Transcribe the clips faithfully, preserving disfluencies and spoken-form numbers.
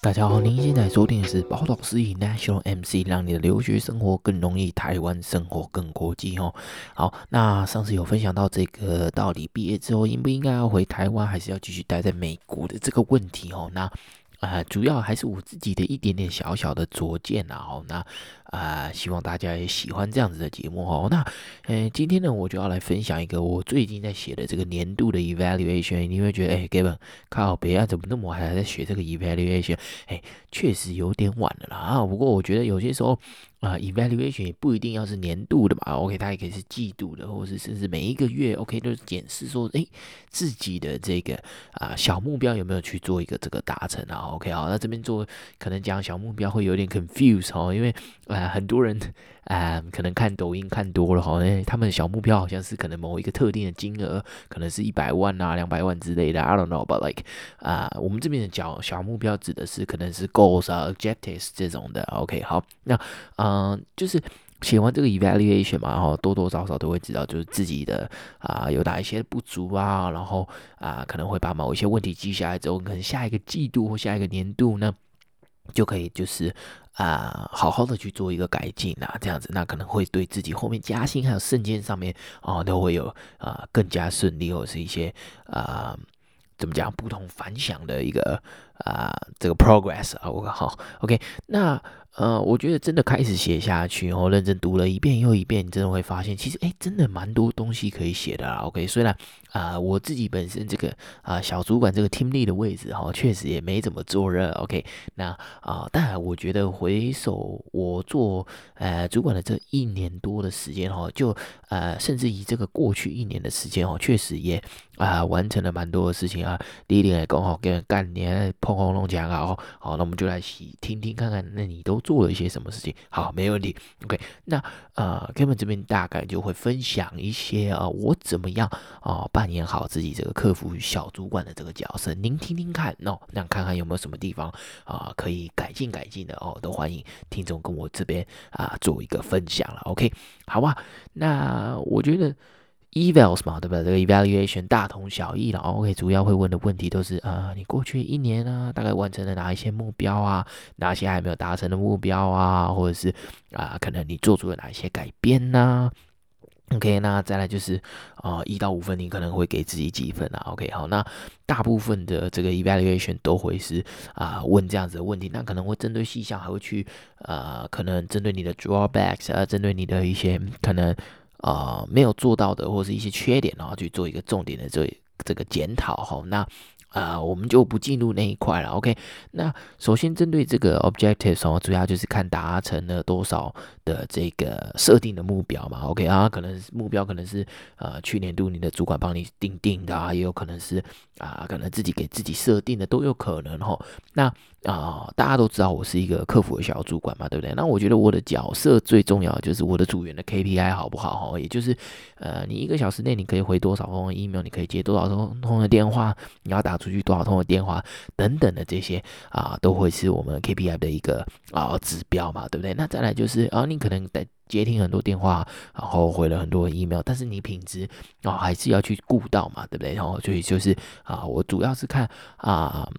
大家好，您现在收听的是宝岛司仪 National M C， 让你的留学生活更容易，台湾生活更国际哦。好，那上次有分享到这个到底毕业之后应不应该要回台湾，还是要继续待在美国的这个问题哦。那呃，主要还是我自己的一点点小小的拙见啦、哦，那呃，希望大家也喜欢这样子的节目哦。那呃，今天呢，我就要来分享一个我最近在写的这个年度的 evaluation， 你会觉得哎、欸、，Gavin 靠北啊，怎么那么晚还在写这个 evaluation？ 哎、欸，确实有点晚了啦啊。不过我觉得有些时候啊、呃、，evaluation 也不一定要是年度的吧 ，OK， 它也可以是季度的，或是甚至每一个月 ，OK， 就是检视说哎、欸、自己的这个啊、呃、小目标有没有去做一个这个达成啊。OK， 好，那这边做可能讲小目标会有点 confuse 哦，因为呃很多人呃可能看抖音看多了哈、哦欸，他们的小目标好像是可能某一个特定的金额，可能是一百万啊、两百万之类的 ，I don't know，but like 啊、呃，我们这边的小小目标指的是可能是 goals 啊、objectives 这种的。OK， 好，那嗯、呃、就是。写完这个 evaluation 嘛，然后多多少少都会知道，就是自己的啊、呃、有哪一些不足啊，然后啊、呃、可能会把某一些问题记下来之后，可能下一个季度或下一个年度呢，就可以就是啊、呃、好好的去做一个改进啊，这样子，那可能会对自己后面加薪还有升迁上面啊、呃、都会有啊、呃、更加顺利，或者是一些啊。呃怎么讲？不同凡响的一个啊、呃，这个 progress 啊，我好 ，OK， 那呃，我觉得真的开始写下去，然后认真读了一遍又一遍，你真的会发现，其实哎，真的蛮多东西可以写的啦。OK， 虽然啊、呃，我自己本身这个啊、呃、小主管这个 team lead 的位置哈、哦，确实也没怎么做热。OK， 那啊、呃，但我觉得回首我做呃主管的这一年多的时间哈、哦，就呃，甚至以这个过去一年的时间哈、哦，确实也啊、呃、完成了蛮多的事情。啊，第一点来讲哈，给人干年碰碰弄讲啊哦，好，那我们就来听听看看，那你都做了一些什么事情？好，没问题。OK， 那呃 ，Gavin 这边大概就会分享一些啊、呃，我怎么样啊、呃、扮演好自己这个客服小主管的这个角色，您听听看哦，那看看有没有什么地方啊、呃、可以改进改进的哦，都欢迎听众跟我这边啊、呃、做一个分享了。OK， 好吧，那我觉得。Evals 嘛，对吧？这个 evaluation 大同小异了。OK， 主要会问的问题都是啊、呃，你过去一年啊，大概完成了哪一些目标啊？哪些还没有达成的目标啊？或者是啊、呃，可能你做出了哪一些改变呢、啊？OK， 那再来就是，啊、呃，一到五分，你可能会给自己几分啊 ？OK， 好，那大部分的这个 evaluation 都会是啊、呃、问这样子的问题，那可能会针对细项，还会去呃，可能针对你的 drawbacks 啊，针对你的一些可能啊、呃、没有做到的，或是一些缺点，然后去做一个重点的这这个检讨哈。那啊、呃，我们就不进入那一块了。OK， 那首先针对这个 objectives 哦，主要就是看达成了多少的这个设定的目标嘛。OK 啊，可能目标可能是呃去年度你的主管帮你定定的啊，也有可能是啊、呃，可能自己给自己设定的都有可能哈。那啊、呃，大家都知道我是一个客服的小主管嘛，对不对？那我觉得我的角色最重要的就是我的组员的 K P I 好不好哈，也就是呃，你一个小时内你可以回多少封 email， 你可以接多少通通的电话，你要打出。出去多少通的电话等等的这些啊、呃，都会是我们 K P I 的一个啊、呃、指标嘛，对不对？那再来就是啊、呃，你可能在接听很多电话，然后回了很多 email， 但是你品质啊、呃、还是要去顾到嘛，对不对？然后所以就是啊、呃，我主要是看啊。呃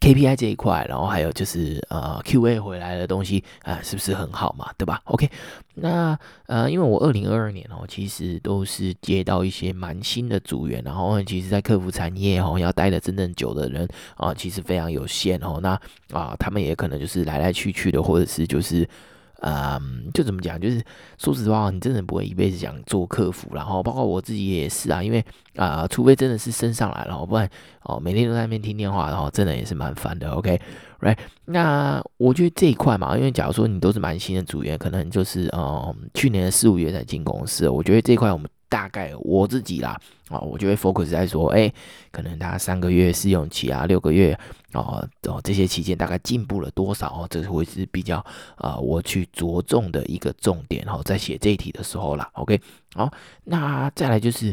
K P I 这一块，然后还有就是呃 Q A 回来的东西啊、呃，是不是很好嘛？对吧 ？OK， 那呃，因为我二零二二年哦，其实都是接到一些蛮新的组员，然后其实在客服产业哦，要待的真正久的人啊、呃，其实非常有限哦。那啊、呃，他们也可能就是来来去去的，或者是就是。嗯，就怎么讲，就是说实话，你真的不会一辈子想做客服，然后包括我自己也是啊，因为啊、呃，除非真的是升上来了，然后不然哦，每天都在那边听电话，然后真的也是蛮烦的。OK，right，、right? 那我觉得这一块嘛，因为假如说你都是蛮新的组员，可能就是呃、嗯，去年的四五月才进公司，我觉得这一块我们。大概我自己啦，啊、哦，我就会 focus 在说，哎、欸，可能他三个月试用期啊，六个月，哦，哦这些期间大概进步了多少？哦，这会是比较啊、呃，我去着重的一个重点。哦，在写这一题的时候啦 ，OK， 好，那再来就是，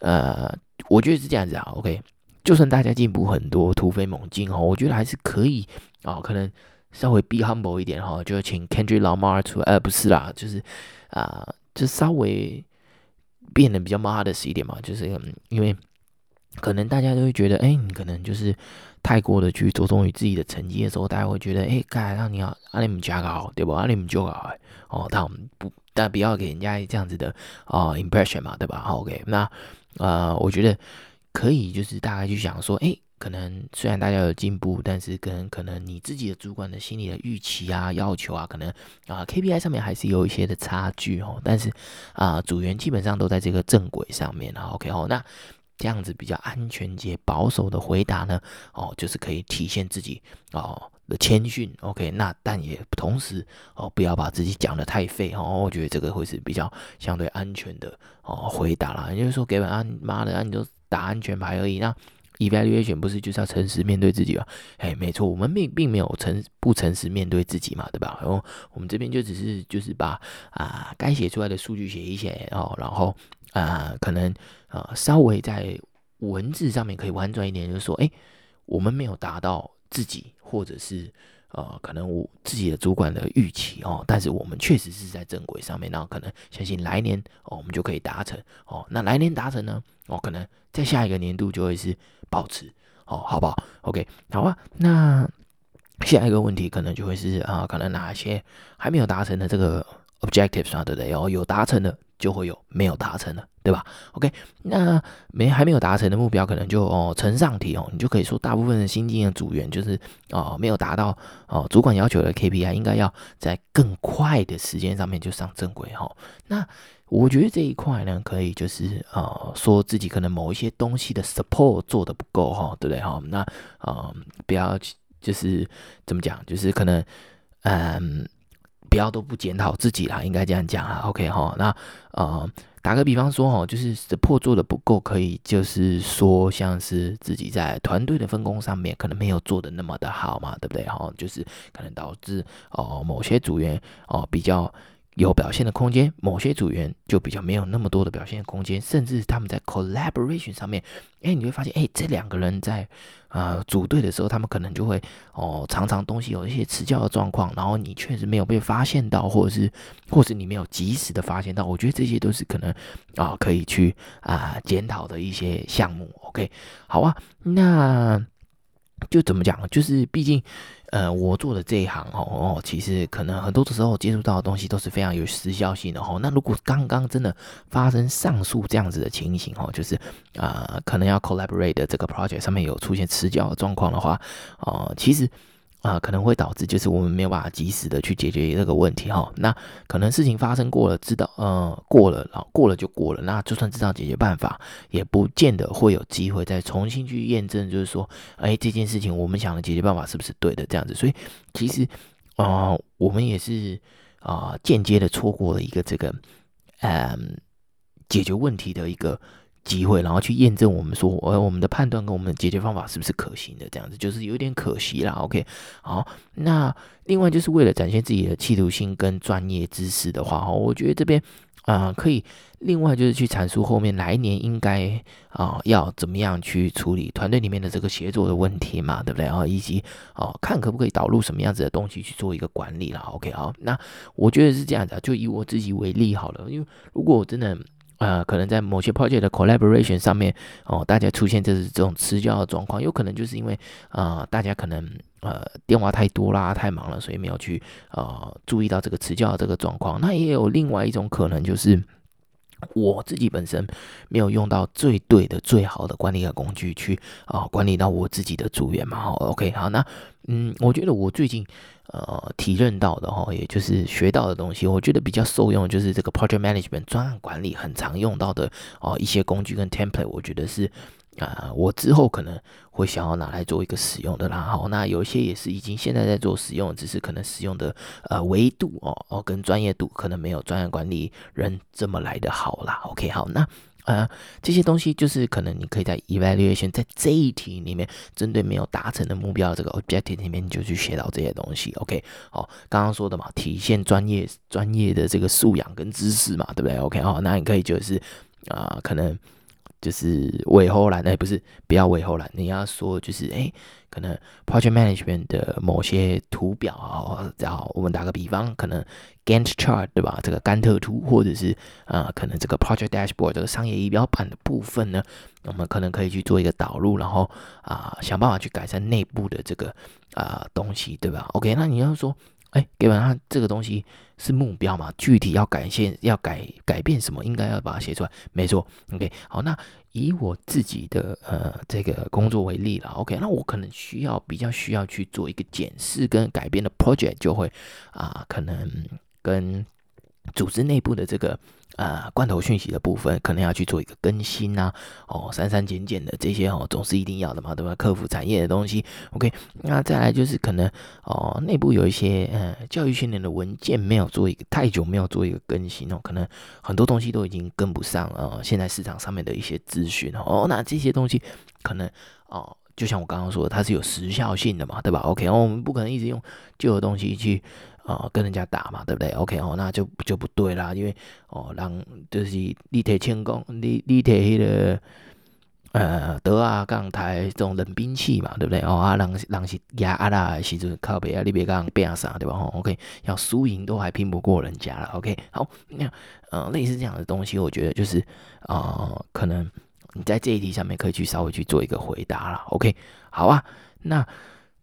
呃，我觉得是这样子啊 ，OK， 就算大家进步很多，突飞猛进哦，我觉得还是可以啊、哦，可能。稍微 be humble 一点哈，就请 Kendrick Lamar 出来，呃，不是啦，就是啊、呃，就稍微变得比较 modest 一点嘛，就是、嗯、因为可能大家都会觉得，哎、欸，你可能就是太过的去着重于自己的成绩的时候，大家会觉得，哎、欸，干，那你要阿你们加个好，对吧？阿你们就好，哦，但不，但不要给人家这样子的啊、呃、impression 嘛，对吧？好 ，OK， 那呃，我觉得可以，就是大概去想说，哎、欸。可能虽然大家有进步，但是可能可能你自己的主管的心理的预期啊、要求啊，可能啊、呃、K P I 上面还是有一些的差距哦。但是啊、呃，组员基本上都在这个正轨上面啊。OK 哦，那这样子比较安全且保守的回答呢，哦，就是可以体现自己哦的谦逊。OK， 那但也同时哦，不要把自己讲得太废哦。我觉得这个会是比较相对安全的哦回答啦。也就是说，给本安妈的，啊、你就打安全牌而已那。Evaluation 不是就是要诚实面对自己吗？哎，没错，我们并并没有诚不诚实面对自己嘛，对吧？然后我们这边就只是就是把啊、呃、该写出来的数据写一写哦，然后啊、呃、可能啊、呃、稍微在文字上面可以婉转一点，就是说，哎，我们没有达到自己或者是呃可能我自己的主管的预期哦，但是我们确实是在正轨上面，那可能相信来年哦我们就可以达成哦，那来年达成呢？哦，可能在下一个年度就会是保持哦，好不好 ？OK， 好啊。那下一个问题可能就会是啊、呃，可能哪些还没有达成的这个 objectives 啊，对不对？哦，有达成的就会有没有达成的，对吧 ？OK， 那没还没有达成的目标，可能就哦呈上题哦，你就可以说大部分的新进的组员就是哦没有达到哦主管要求的 K P I， 应该要在更快的时间上面就上正轨哈、哦。那我觉得这一块呢，可以就是呃，说自己可能某一些东西的 support 做的不够哈，对不对哈？那呃，不要就是怎么讲，就是可能嗯、呃，不要都不检讨自己啦，应该这样讲啦 ，OK 哈？那呃，打个比方说哈，就是 support 做的不够，可以就是说像是自己在团队的分工上面可能没有做的那么的好嘛，对不对哈？就是可能导致哦、呃、某些组员哦、呃、比较。有表现的空间，某些组员就比较没有那么多的表现的空间，甚至他们在 collaboration 上面，哎、欸，你会发现，哎、欸，这两个人在呃组队的时候，他们可能就会哦，常常东西有一些迟交的状况，然后你确实没有被发现到，或者是，或是你没有及时的发现到，我觉得这些都是可能啊、呃、可以去啊检讨的一些项目。OK， 好啊，那。就怎么讲？就是毕竟，呃，我做的这一行哦，其实可能很多的时候接触到的东西都是非常有时效性的哦。那如果刚刚真的发生上述这样子的情形哦，就是啊、呃，可能要 collaborate 的这个 project 上面有出现迟交的状况的话，哦、呃，其实。啊、呃，可能会导致就是我们没有办法及时的去解决这个问题哈。那可能事情发生过了，知道呃过了，然后过了就过了。那就算知道解决办法，也不见得会有机会再重新去验证，就是说，哎，这件事情我们想的解决办法是不是对的这样子。所以其实啊、呃，我们也是啊、呃、间接的错过了一个这个呃解决问题的一个。机会，然后去验证我们说，呃，我们的判断跟我们的解决方法是不是可行的？这样子就是有点可惜啦。OK， 好，那另外就是为了展现自己的企图心跟专业知识的话，我觉得这边啊、呃、可以另外就是去阐述后面来年应该啊、呃、要怎么样去处理团队里面的这个协作的问题嘛，对不对啊？以及哦、呃、看可不可以导入什么样子的东西去做一个管理啦。OK， 好，那我觉得是这样子、啊，就以我自己为例好了，因为如果我真的。呃，可能在某些 project 的 collaboration 上面，哦，大家出现这这种迟交的状况，有可能就是因为，呃，大家可能呃电话太多啦，太忙了，所以没有去呃注意到这个迟交的这个状况。那也有另外一种可能就是。我自己本身没有用到最对的、最好的管理的工具去啊、呃、管理到我自己的组员嘛。好 ，OK， 好，那嗯，我觉得我最近呃体认到的哈，也就是学到的东西，我觉得比较受用的就是这个 project management 专案管理很常用到的哦、呃、一些工具跟 template， 我觉得是啊、呃、我之后可能会想要拿来做一个使用的啦。好，那有一些也是已经现在在做使用，只是可能使用的呃维度哦哦跟专业度可能没有专业管理人这么来的好啦。OK， 好，那呃这些东西就是可能你可以在 evaluation 在这一题里面，针对没有达成的目标这个 objective 里面，你就去学到这些东西。OK， 好，刚刚说的嘛，体现专业专业的这个素养跟知识嘛，对不对 ？OK， 好，那你可以就是啊、呃、可能。就是尾后栏，哎、欸，不是，不要尾后栏，你要说就是，哎、欸，可能 project management 的某些图表啊，好，我们打个比方，可能 Gantt chart 对吧？这个甘特图，或者是啊、呃，可能这个 project dashboard 这个商业仪表板的部分呢，我们可能可以去做一个导入，然后啊、呃，想办法去改善内部的这个啊、呃、东西，对吧 ？OK， 那你要说。哎，基本上这个东西是目标嘛，具体要改变，要改改变什么，应该要把它写出来，没错。OK， 好，那以我自己的呃这个工作为例啦 ，OK， 那我可能需要比较需要去做一个检视跟改变的 project， 就会啊、呃，可能跟组织内部的这个呃罐头讯息的部分，可能要去做一个更新啊，哦，删删减减的这些哦，总是一定要的嘛，对吧？克服产业的东西 ，OK， 那再来就是可能哦，内部有一些呃教育训练的文件没有做一个太久没有做一个更新哦，可能很多东西都已经跟不上呃现在市场上面的一些资讯哦，那这些东西可能哦。就像我刚刚说的，它是有时效性的嘛，对吧 ？OK， 哦，我们不可能一直用旧的东西去呃跟人家打嘛，对不对 ？OK， 哦，那就就不对啦，因为哦，人就是你摕轻功，你你摕迄个呃刀啊、钢台这种冷兵器嘛，对不对？哦啊，人人是压压啦，时阵靠北啊，你别讲变啥，对吧？哦 ，OK， 要输赢都还拼不过人家了 ，OK， 好，那呃类似这样的东西，我觉得就是呃可能。你在这一题上面可以去稍微去做一个回答啦 OK， 好啊。那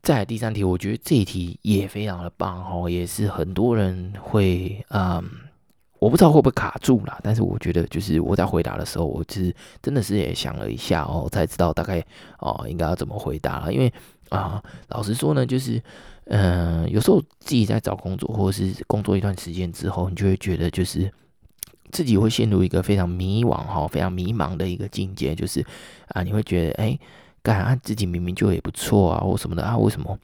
再来第三题，我觉得这一题也非常的棒哦，也是很多人会，嗯，我不知道会不会卡住啦，但是我觉得就是我在回答的时候，我是真的是也想了一下哦，才知道大概哦应该要怎么回答啦。因为啊、呃，老实说呢，就是嗯、呃，有时候自己在找工作或者是工作一段时间之后，你就会觉得就是。自己会陷入一个非常迷惘哈，非常迷茫的一个境界，就是啊，你会觉得哎，干啊，自己明明就也不错啊，或什么的啊，为什么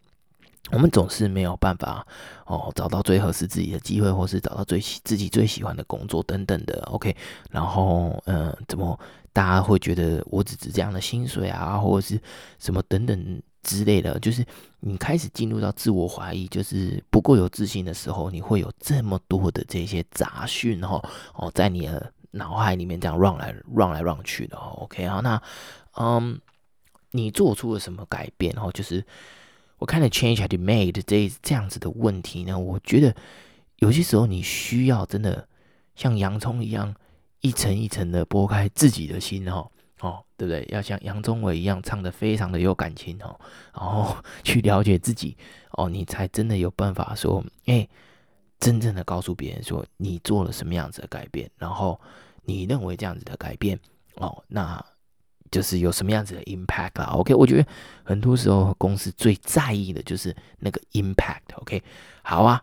我们总是没有办法哦找到最合适自己的机会，或是找到最自己最喜欢的工作等等的 ？OK， 然后嗯、呃，怎么大家会觉得我只值这样的薪水啊，或者是什么等等。之类的，就是你开始进入到自我怀疑，就是不够有自信的时候，你会有这么多的这些杂讯哈哦，在你的脑海里面这样 run 来 run 来 run 去的哦。OK， 好，那嗯，你做出了什么改变？哦，就是我看了 change had made 这这样子的问题呢，我觉得有些时候你需要真的像洋葱一样一层一层的剥开自己的心哈。哦，对不对？要像杨宗纬一样唱得非常的有感情哦，然后去了解自己哦，你才真的有办法说，哎，真正的告诉别人说你做了什么样子的改变，然后你认为这样子的改变哦，那就是有什么样子的 impact 啦。OK， 我觉得很多时候公司最在意的就是那个 impact。OK， 好啊，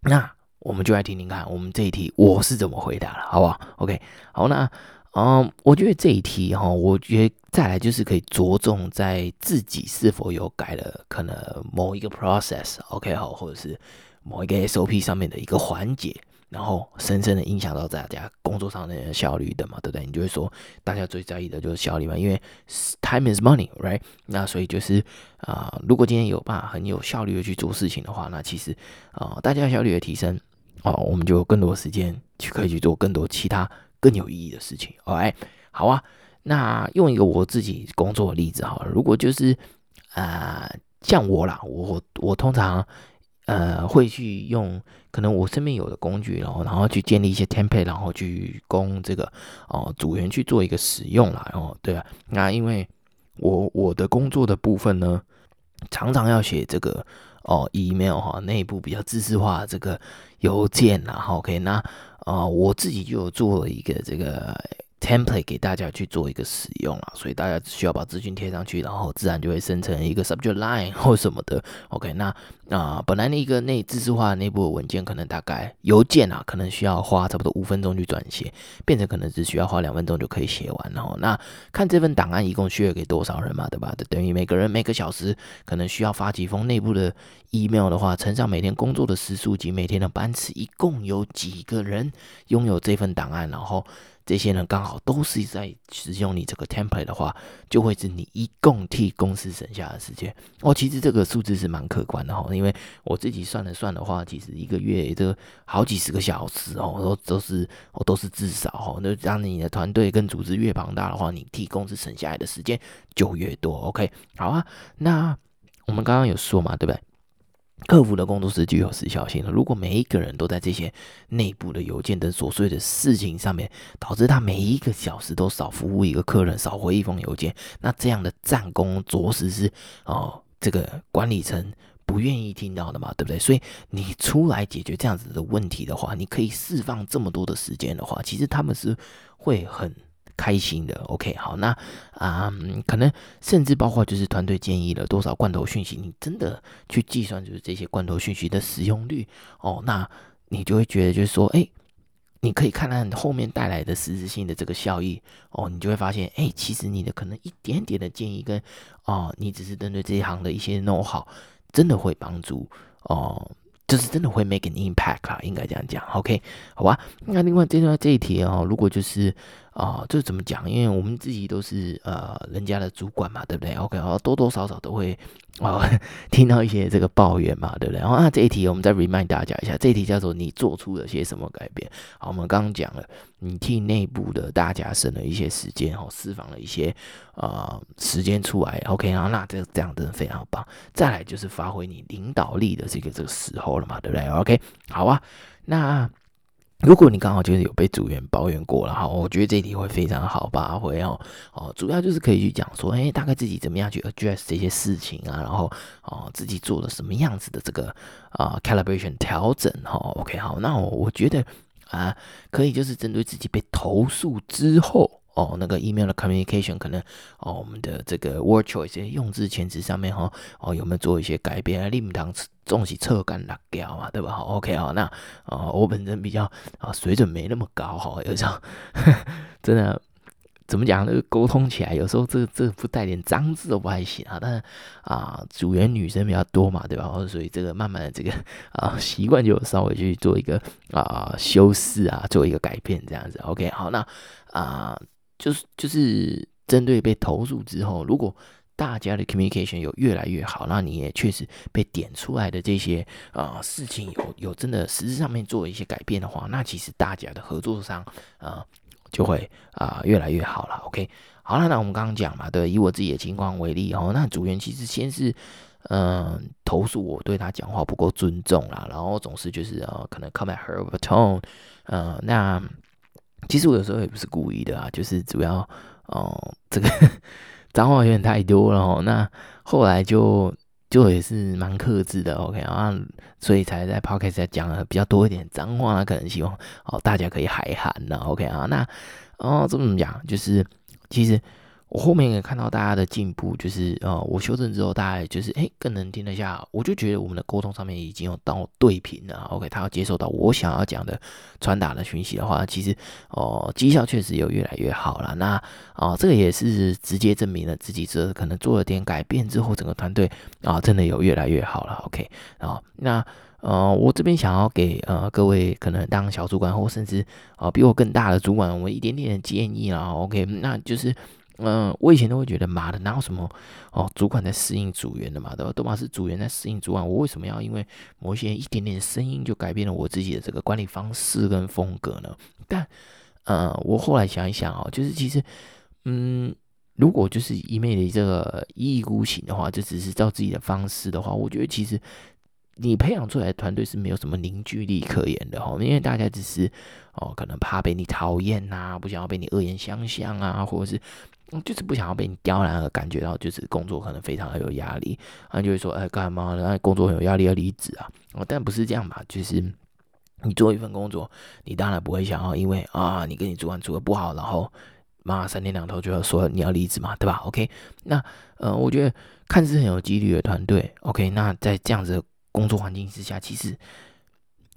那我们就来听听看我们这一题我是怎么回答了，好不好 ？OK， 好那。嗯、um, ，我觉得这一题哈，我觉得再来就是可以着重在自己是否有改了可能某一个 process，OK、okay, 好，或者是某一个 S O P 上面的一个环节，然后深深的影响到大家工作上的效率的嘛，对不对？你就会说大家最在意的就是效率嘛，因为 time is money，right？ 那所以就是啊、呃，如果今天有办法很有效率的去做事情的话，那其实啊、呃，大家的效率的提升哦、呃，我们就有更多时间去可以去做更多其他。更有意义的事情 ，OK， 好啊。那用一个我自己工作的例子好了，如果就是啊、呃，像我啦，我我我通常呃会去用可能我身边有的工具，然后然后去建立一些 template， 然后去供这个哦、呃、组员去做一个使用啦，然后对吧？那因为我我的工作的部分呢，常常要写这个。哦 ，email 哈，内部比较知识化的这个邮件啦，哈 ，OK， 那呃，我自己就有做了一个这个 template 给大家去做一个使用啦，所以大家只需要把资讯贴上去，然后自然就会生成一个 subject line 或什么的 ，OK， 那啊、呃，本来那个内知识化的内部的文件可能大概邮件啊，可能需要花差不多五分钟去撰写，变成可能只需要花两分钟就可以写完，然后那看这份档案一共需要给多少人嘛，对吧？等于每个人每个小时可能需要发几封内部的。email 的话，乘上每天工作的时数及每天的班次，一共有几个人拥有这份档案？然后这些人刚好都是在使用你这个 template 的话，就会是你一共替公司省下的时间。哦，其实这个数字是蛮可观的哈，因为我自己算了算的话，其实一个月这好几十个小时哦，都都是哦都是至少哦，那让你的团队跟组织越庞大的话，你替公司省下来的时间就越多。OK， 好啊，那我们刚刚有说嘛，对不对？客服的工作是具有时效性的，如果每一个人都在这些内部的邮件等琐碎的事情上面，导致他每一个小时都少服务一个客人，少回一封邮件，那这样的战功着实是哦，这个管理层不愿意听到的嘛，对不对？所以你出来解决这样子的问题的话，你可以释放这么多的时间的话，其实他们是会很开心的。 OK， 好，那啊、嗯，可能甚至包括就是团队建议了多少罐头讯息，你真的去计算就是这些罐头讯息的使用率哦，那你就会觉得就是说，哎、欸，你可以看看后面带来的实质性的这个效益哦，你就会发现，哎、欸，其实你的可能一点点的建议跟哦，你只是针对这一行的一些 know how， 真的会帮助哦。就是真的会 make an impact 啦，应该这样讲 ，OK， 好吧？那另外这段这一题哦，如果就是啊、呃，这怎么讲？因为我们自己都是呃人家的主管嘛，对不对 ？OK， 哦，多多少少都会哦听到一些这个抱怨嘛，对不对？然后啊，这一题我们再 remind 大家一下，这一题叫做你做出了些什么改变？好，我们刚刚讲了，你替内部的大家省了一些时间哦，释放了一些呃时间出来 ，OK， 然后那这这样真的非常棒。再来就是发挥你领导力的这个这个时候。对不对 ？OK， 好啊。那如果你刚好就是有被组员抱怨过了，我觉得这一题会非常好发挥哦。哦，主要就是可以去讲说，哎，大概自己怎么样去 address 这些事情啊，然后哦自己做了什么样子的这个啊、呃、calibration 调整哈、哦。OK， 好，那我我觉得啊、呃，可以就是针对自己被投诉之后。哦，那个 email 的 communication 可能哦，我们的这个 word choice 用字遣词上面哈 哦, 哦有没有做一些改变啊？你唔当总是侧干辣椒嘛，对吧？好 ，OK 啊、哦，那哦我本身比较啊、哦、水准没那么高哈、哦，有时候呵呵真的怎么讲，那个沟通起来有时候这这不带点脏字我还行啊，但是啊组员女生比较多嘛，对吧？所以这个慢慢的这个啊习惯就稍微去做一个啊修饰啊，做一个改变这样子。OK， 好，那啊。就是就是针对被投诉之后，如果大家的 communication 有越来越好，那你也确实被点出来的这些啊、呃、事情有有真的实质上面做一些改变的话，那其实大家的合作上啊、呃、就会啊、呃、越来越好了。OK， 好了，那我们刚刚讲嘛，对，以我自己的情况为例哦，那组员其实先是。嗯，投诉我对他讲话不够尊重啦，然后总是就是呃，可能 come at her with a tone， 呃，那其实我有时候也不是故意的啊，就是主要哦、呃，这个脏话有点太多了哦，那后来就就也是蛮克制的 ，OK 啊，所以才在 podcast 在讲了比较多一点脏话啦，可能希望哦大家可以海涵啦 ，OK 啊，那哦这么讲就是其实。我后面也看到大家的进步，就是呃，我修正之后，大家就是哎、欸、更能听得下，我就觉得我们的沟通上面已经有到对频了。OK， 他要接受到我想要讲的传达的讯息的话，其实哦、呃、绩效确实有越来越好了。那啊、呃，这个也是直接证明了自己这可能做了点改变之后，整个团队啊真的有越来越好了。OK， 啊，那。呃，我这边想要给呃各位可能当小主管或甚至啊、呃、比我更大的主管，我一点点的建议啦。OK， 那就是嗯、呃，我以前都会觉得妈的，哪有什么哦主管在适应组员的嘛，对吧？都嘛是组员在适应主管，我为什么要因为某些一点点的声音就改变了我自己的这个管理方式跟风格呢？但呃，我后来想一想哦，就是其实嗯。如果就是一昧的这个一意孤行的话，就只是照自己的方式的话，我觉得其实你培养出来的团队是没有什么凝聚力可言的哈，因为大家只是哦可能怕被你讨厌呐，不想要被你恶言相向啊，或者是就是不想要被你刁难而感觉到就是工作可能非常的有压力，啊就会说哎干嘛呢？工作很有压力要离职啊，哦但不是这样嘛，就是。你做一份工作，你当然不会想要因为啊你跟你主管处得不好，然后。妈，三天两头就要说你要离职嘛，对吧 ？OK， 那呃，我觉得看似很有纪律的团队 ，OK， 那在这样子的工作环境之下，其实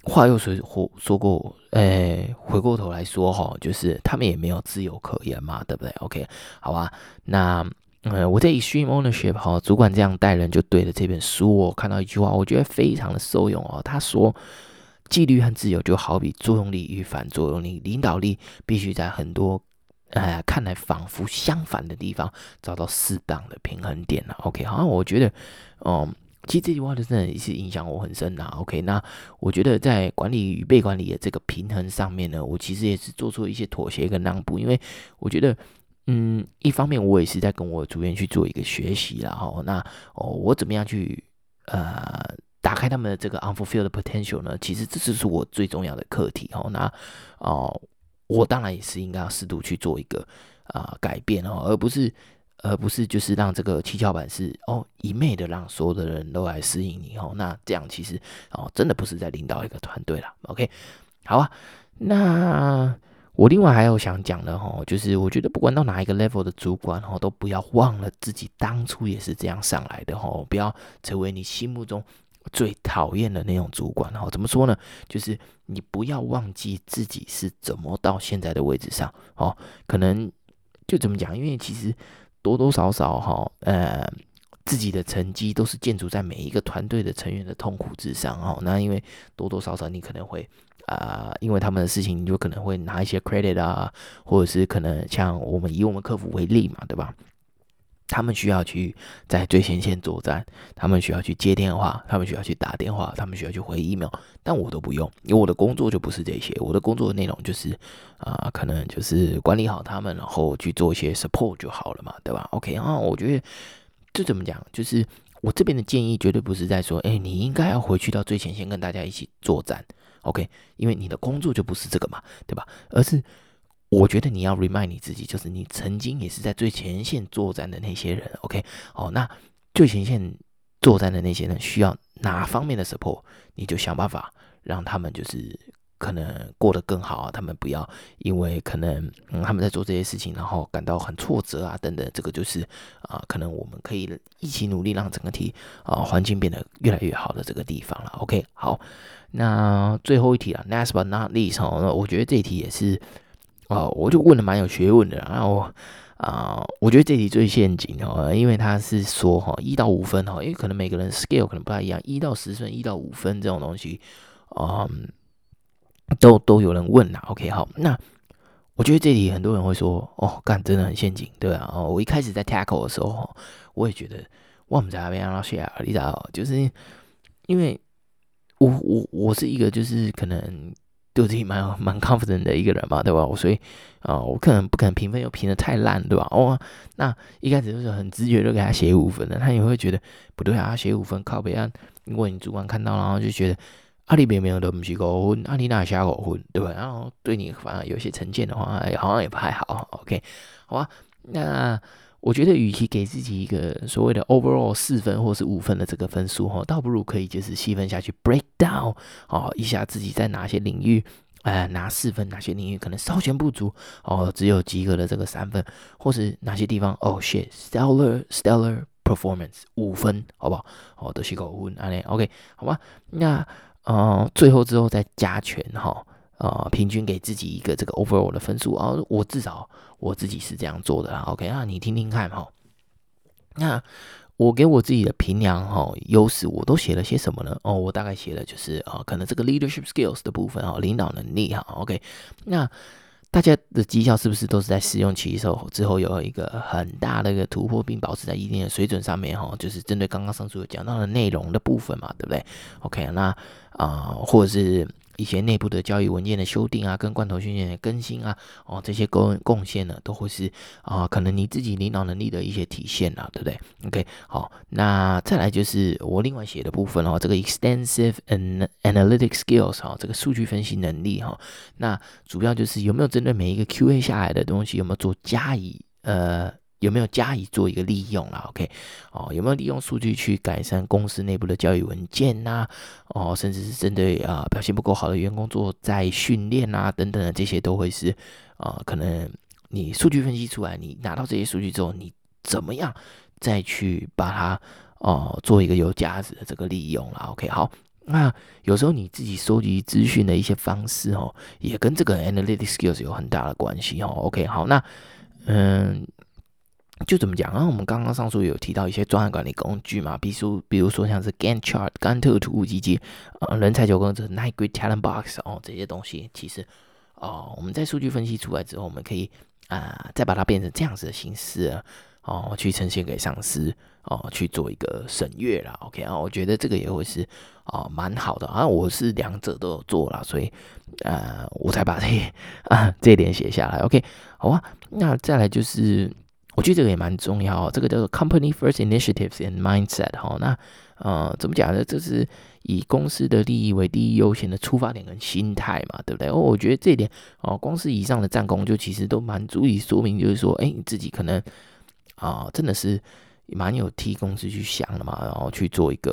话又说说过，诶，回过头来说哈，就是他们也没有自由可言嘛，对不对 ？OK， 好吧，那。呃，我在 Extreme Ownership 哈、哦，主管这样带人就对了。这本书我看到一句话，我觉得非常的受用哦。他说，纪律和自由就好比作用力与反作用力，领导力必须在很多呃看来仿佛相反的地方找到适当的平衡点了。OK， 好，我觉得，嗯。其实这句话真的是影响我很深啦、啊。OK， 那我觉得在管理与被管理的这个平衡上面呢，我其实也是做出一些妥协跟让步，因为我觉得，嗯，一方面我也是在跟我组员去做一个学习啦哈。那哦，我怎么样去呃打开他们的这个 unfulfilled potential 呢？其实这就是我最重要的课题哈。那哦，我当然也是应该要适度去做一个啊、呃、改变哦，而不是。而不是就是让这个七巧板是哦一昧的让所有的人都来适应你哦，那这样其实哦真的不是在领导一个团队啦。OK， 好啊，那我另外还有想讲的哦，就是我觉得不管到哪一个 level 的主管哦，都不要忘了自己当初也是这样上来的哦，不要成为你心目中最讨厌的那种主管哦。怎么说呢？就是你不要忘记自己是怎么到现在的位置上哦，可能就怎么讲，因为其实。多多少少哈，呃，自己的成绩都是建筑在每一个团队的成员的痛苦之上哈。那因为多多少少你可能会啊、呃，因为他们的事情，你就可能会拿一些 credit 啊，或者是可能像我们以我们客服为例嘛，对吧？他们需要去在最前线作战，他们需要去接电话，他们需要去打电话，他们需要去回 email， 但我都不用，因为我的工作就不是这些，我的工作内容就是啊、呃，可能就是管理好他们，然后去做一些 support 就好了嘛，对吧 ？OK 啊，我觉得就怎么讲，就是我这边的建议绝对不是在说，哎、欸，你应该要回去到最前线跟大家一起作战 ，OK， 因为你的工作就不是这个嘛，对吧？而是。我觉得你要 remind 你自己，就是你曾经也是在最前线作战的那些人 ，OK？ 哦，那最前线作战的那些人需要哪方面的 support， 你就想办法让他们就是可能过得更好啊，他们不要因为可能、嗯、他们在做这些事情，然后感到很挫折啊等等，这个就是啊、呃，可能我们可以一起努力让整个体啊、呃、环境变得越来越好的这个地方了 ，OK？ 好，那最后一题了 ，last but not least 哦，我觉得这一题也是。哦，我就问的蛮有学问的，然后啊，我觉得这题最陷阱哦，因为他是说哈，一到五分哈，因为可能每个人 scale 可能不太一样，一到十分、一到五分这种东西，嗯，都都有人问啦。OK， 好，那我觉得这题很多人会说，哦，干真的很陷阱，对吧？哦，我一开始在 tackle 的时候，我也觉得我们在那边要 share， 你知道，就是因为我我我是一个就是可能。对我自己蛮蛮 confident 的一个人嘛，对吧？我所以啊、呃，我可能不可能评分又评得太烂，对吧？哦，那一开始就是很直觉就给他写五分的，他也会觉得不对啊，他写五分靠北啊，如果你主管看到，然后就觉得啊你明明都不是五分，啊你哪下五分，对吧？然后对你反而有些成见的话，好像也不太好。OK， 好吧，那。我觉得，与其给自己一个所谓的 overall 四分或是五分的这个分数哈，倒不如可以就是细分下去 break down 哦，一下自己在哪些领域，呃，拿四分，哪些领域可能稍显不足哦，只有及格的这个三分，或是哪些地方哦 shit stellar stellar performance 五分，好不好？哦，都是五分，安尼 OK 好吧？那呃，最后之后再加权哈。哦呃，平均给自己一个这个 overall 的分数啊、哦，我至少我自己是这样做的啦。OK， 那你听听看哈、哦。那我给我自己的评量哈、哦，优势我都写了些什么呢？哦，我大概写的就是啊、哦，可能这个 leadership skills 的部分啊、哦，领导能力哈、哦。OK， 那大家的绩效是不是都是在试用期后之后有一个很大的一个突破，并保持在一定的水准上面哈、哦？就是针对刚刚上述有讲到的内容的部分嘛，对不对 ？OK， 那啊、呃，或者是。一些内部的交易文件的修订啊，跟罐头训练的更新啊，哦，这些贡贡献呢，都会是啊、呃，可能你自己领导能力的一些体现啦、啊，对不对 ？OK， 好，那再来就是我另外写的部分哦，这个 extensive and analytic skills 哈、哦，这个数据分析能力哈、哦，那主要就是有没有针对每一个 Q A 下来的东西，有没有做加以呃。有没有加以做一个利用啦 ？OK， 哦，有没有利用数据去改善公司内部的交易文件呐、啊？哦，甚至是针对啊、呃、表现不够好的员工做再训练呐，等等的这些都会是啊、呃，可能你数据分析出来，你拿到这些数据之后，你怎么样再去把它哦、呃、做一个有价值的这个利用啦 ？OK， 好。那有时候你自己收集资讯的一些方式哦，也跟这个 analytics skills 有很大的关系哦。OK， 好，那嗯。就怎么讲啊？我们刚刚上述有提到一些专案管理工具嘛，比如比如说像是 Gantt Chart、甘特图以及呃人才九宫格、Nine Great Talent Box 哦这些东西，其实哦我们在数据分析出来之后，我们可以啊、呃、再把它变成这样子的形式哦，去呈现给上司哦去做一个审阅啦。OK 啊，我觉得这个也会是哦蛮好的啊，我是两者都有做啦，所以呃我才把这啊这一点写下来。OK 好啊，那再来就是。我觉得这个也蛮重要，这个叫做 Company First Initiatives and Mindset 哈。那呃，怎么讲呢？这是以公司的利益为第一优先的出发点跟心态嘛，对不对？哦，我觉得这一点哦，光是以上的战功就其实都蛮足以说明，就是说，哎，你自己可能啊、呃，真的是蛮有替公司去想的嘛，然后去做一个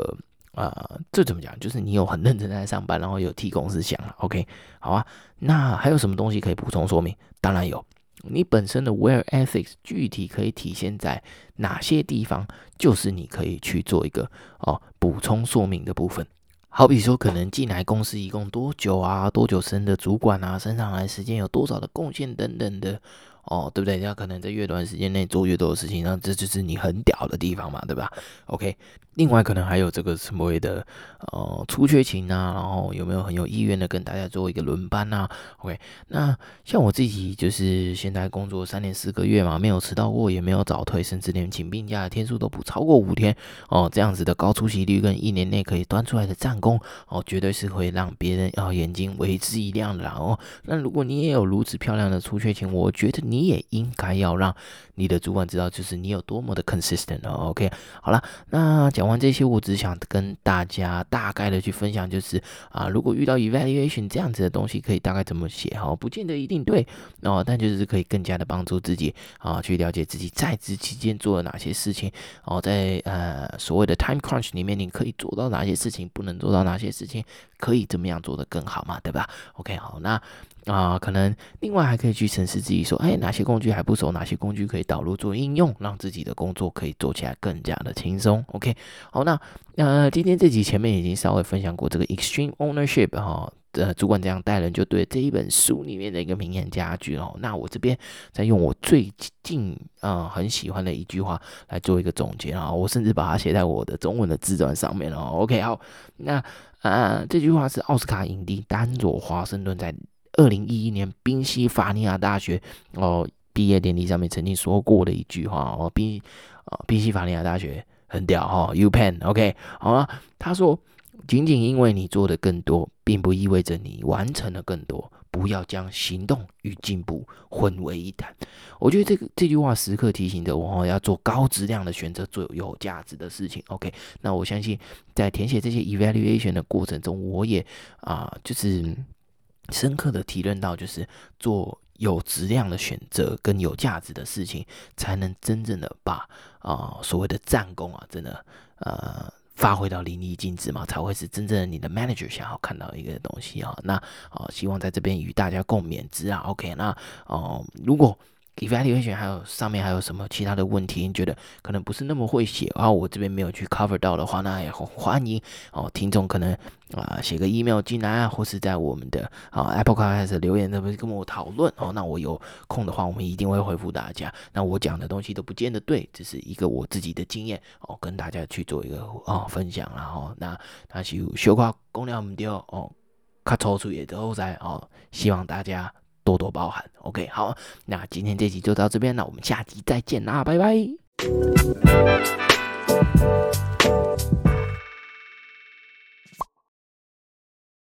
啊、呃，这怎么讲？就是你有很认真在上班，然后有替公司想了。OK， 好啊。那还有什么东西可以补充说明？当然有。你本身的 Work Ethics 具体可以体现在哪些地方？就是你可以去做一个哦补充说明的部分。好比说，可能进来公司一共多久啊？多久升的主管啊？升上来时间有多少的贡献等等的哦，对不对？那可能在越短时间内做越多的事情，那这就是你很屌的地方嘛，对吧 ？OK。另外，可能还有这个所谓的呃出缺勤啊，然后有没有很有意愿的跟大家做一个轮班啊 ？OK。那像我自己就是现在工作三年四个月嘛，没有迟到过，也没有早退，甚至连请病假的天数都不超过五天哦，这样子的高出席率跟一年内可以端出来的战功哦，绝对是会让别人哦眼睛为之一亮的啦哦。那如果你也有如此漂亮的出缺勤，我觉得你也应该要让你的主管知道，就是你有多么的 consistent 哦。OK， 好啦，那讲完这些，我只想跟大家大概的去分享，就是啊，如果遇到 evaluation 这样子的东西，可以大概怎么写哈？不见得一定对哦，但就是可以更加的帮助自己啊，去了解自己在职期间做了哪些事情哦，在呃所谓的 time crunch 里面，你可以做到哪些事情，不能做到哪些事情，可以怎么样做得更好嘛，对吧 ？OK， 好，那。啊、呃，可能另外还可以去审视自己，说，哎，哪些工具还不熟，哪些工具可以导入做应用，让自己的工作可以做起来更加的轻松。OK， 好，那呃，今天这集前面已经稍微分享过这个 Extreme Ownership 哈、哦。呃，主管这样带人就对这一本书里面的一个名言佳句哦。那我这边再用我最近啊、呃、很喜欢的一句话来做一个总结啊、哦，我甚至把它写在我的中文的自传上面哦。OK， 好，那啊、呃、这句话是奥斯卡影帝丹佐华盛顿在二零一一年宾夕法尼亚大学哦毕业典礼上面曾经说过的一句话哦，宾哦宾夕法尼亚大学很屌哈、哦、，U Penn OK 好了，他说仅仅因为你做的更多，并不意味着你完成了更多，不要将行动与进步混为一谈。我觉得这个这句话时刻提醒着我、哦、要做高质量的选择，做有价值的事情。OK， 那我相信在填写这些 evaluation 的过程中，我也啊、呃、就是。深刻的体认到，就是做有质量的选择跟有价值的事情，才能真正的把啊、呃、所谓的战功啊，真的呃发挥到淋漓尽致嘛，才会是真正的你的 manager 想要看到一个东西啊。那啊、呃，希望在这边与大家共勉之啊。OK， 那哦、呃，如果evaluation 还有上面还有什么其他的问题，你觉得可能不是那么会写啊，我这边没有去 cover 到的话，那也欢迎哦，听众可能啊、呃、写个 email 进来啊，或是在我们的啊、哦、Apple Podcast 留言那边跟我讨论哦，那我有空的话，我们一定会回复大家。那我讲的东西都不见得对，只是一个我自己的经验哦，跟大家去做一个哦分享啦哦。那那是有小可讲了唔对哦，较粗粗也都在哦，希望大家。多多包涵 ，OK， 好，那今天这集就到这边，那我们下集再见啦，拜拜。